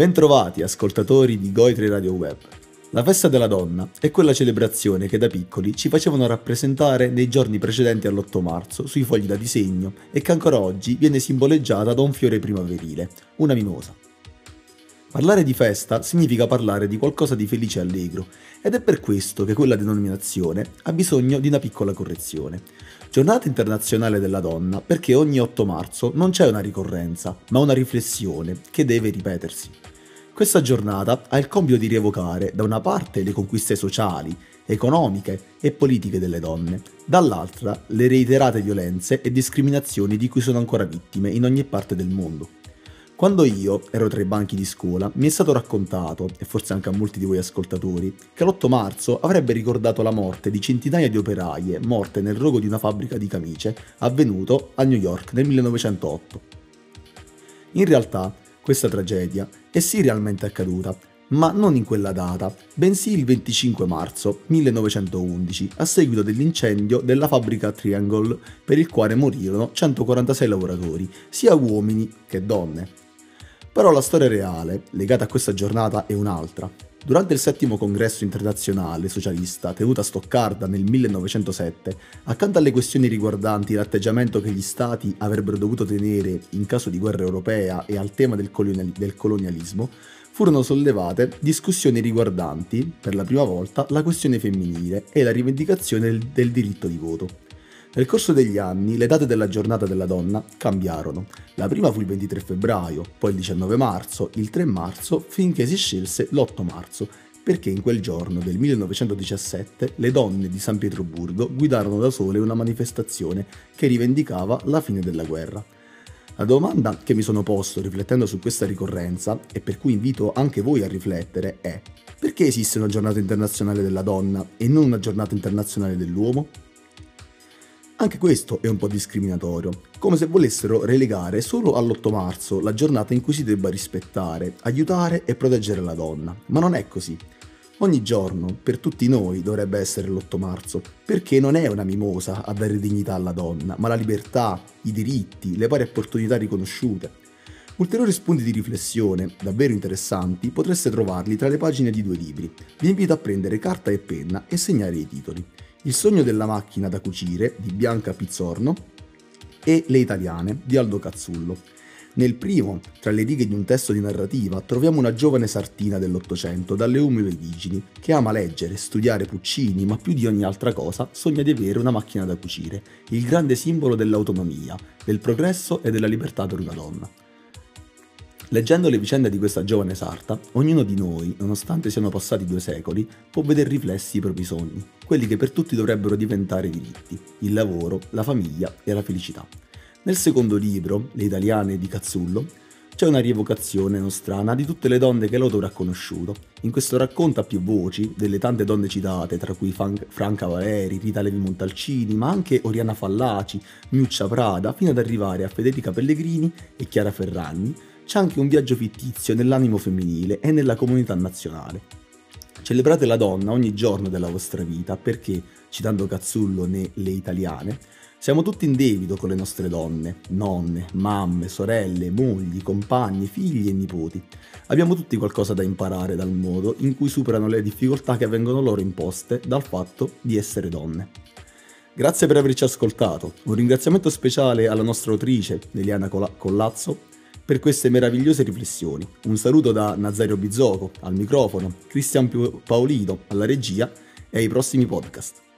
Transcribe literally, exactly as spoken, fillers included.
Bentrovati ascoltatori di Goitre Radio Web. La festa della donna è quella celebrazione che da piccoli ci facevano rappresentare nei giorni precedenti all'otto marzo sui fogli da disegno e che ancora oggi viene simboleggiata da un fiore primaverile, una mimosa. Parlare di festa significa parlare di qualcosa di felice e allegro, ed è per questo che quella denominazione ha bisogno di una piccola correzione. Giornata internazionale della donna perché ogni otto marzo non c'è una ricorrenza, ma una riflessione che deve ripetersi. Questa giornata ha il compito di rievocare da una parte le conquiste sociali, economiche e politiche delle donne, dall'altra le reiterate violenze e discriminazioni di cui sono ancora vittime in ogni parte del mondo. Quando io ero tra i banchi di scuola, mi è stato raccontato, e forse anche a molti di voi ascoltatori, che l'otto marzo avrebbe ricordato la morte di centinaia di operaie morte nel rogo di una fabbrica di camicie avvenuto a New York nel millenovecentootto. In realtà, questa tragedia è sì realmente accaduta, ma non in quella data, bensì il venticinque marzo millenovecentoundici, a seguito dell'incendio della fabbrica Triangle, per il quale morirono centoquarantasei lavoratori, sia uomini che donne. Però la storia reale, legata a questa giornata, è un'altra. Durante il Settimo Congresso Internazionale Socialista, tenuto a Stoccarda nel millenovecentosette, accanto alle questioni riguardanti l'atteggiamento che gli stati avrebbero dovuto tenere in caso di guerra europea e al tema del, colonial- del colonialismo, furono sollevate discussioni riguardanti, per la prima volta, la questione femminile e la rivendicazione del, del diritto di voto. Nel corso degli anni le date della giornata della donna cambiarono. La prima fu il ventitré febbraio, poi il diciannove marzo, il tre marzo, finché si scelse l'otto marzo, perché in quel giorno del millenovecentodiciassette le donne di San Pietroburgo guidarono da sole una manifestazione che rivendicava la fine della guerra. La domanda che mi sono posto riflettendo su questa ricorrenza, e per cui invito anche voi a riflettere, è: perché esiste una giornata internazionale della donna e non una giornata internazionale dell'uomo? Anche questo è un po' discriminatorio, come se volessero relegare solo all'otto marzo la giornata in cui si debba rispettare, aiutare e proteggere la donna, ma non è così. Ogni giorno, per tutti noi, dovrebbe essere l'otto marzo, perché non è una mimosa a dare dignità alla donna, ma la libertà, i diritti, le pari opportunità riconosciute. Ulteriori spunti di riflessione, davvero interessanti, potreste trovarli tra le pagine di due libri. Vi invito a prendere carta e penna e segnare i titoli: Il sogno della macchina da cucire di Bianca Pizzorno e Le italiane di Aldo Cazzullo. Nel primo, tra le righe di un testo di narrativa, troviamo una giovane sartina dell'Ottocento dalle umili origini che ama leggere, studiare Puccini, ma più di ogni altra cosa sogna di avere una macchina da cucire, il grande simbolo dell'autonomia, del progresso e della libertà per una donna. Leggendo le vicende di questa giovane sarta, ognuno di noi, nonostante siano passati due secoli, può veder riflessi i propri sogni, quelli che per tutti dovrebbero diventare diritti: il lavoro, la famiglia e la felicità. Nel secondo libro, Le italiane di Cazzullo, c'è una rievocazione nostrana di tutte le donne che l'autore ha conosciuto. In questo racconto a più voci delle tante donne citate, tra cui Franca Valeri, Rita Levi Montalcini, ma anche Oriana Fallaci, Miuccia Prada, fino ad arrivare a Federica Pellegrini e Chiara Ferragni, c'è anche un viaggio fittizio nell'animo femminile e nella comunità nazionale. Celebrate la donna ogni giorno della vostra vita perché, citando Cazzullo né Le italiane, siamo tutti in debito con le nostre donne, nonne, mamme, sorelle, mogli, compagni, figli e nipoti. Abbiamo tutti qualcosa da imparare dal modo in cui superano le difficoltà che vengono loro imposte dal fatto di essere donne. Grazie per averci ascoltato. Un ringraziamento speciale alla nostra autrice, Eliana Collazzo, per queste meravigliose riflessioni. Un saluto da Nazario Bizzoco, al microfono, Cristian Paolito alla regia e ai prossimi podcast.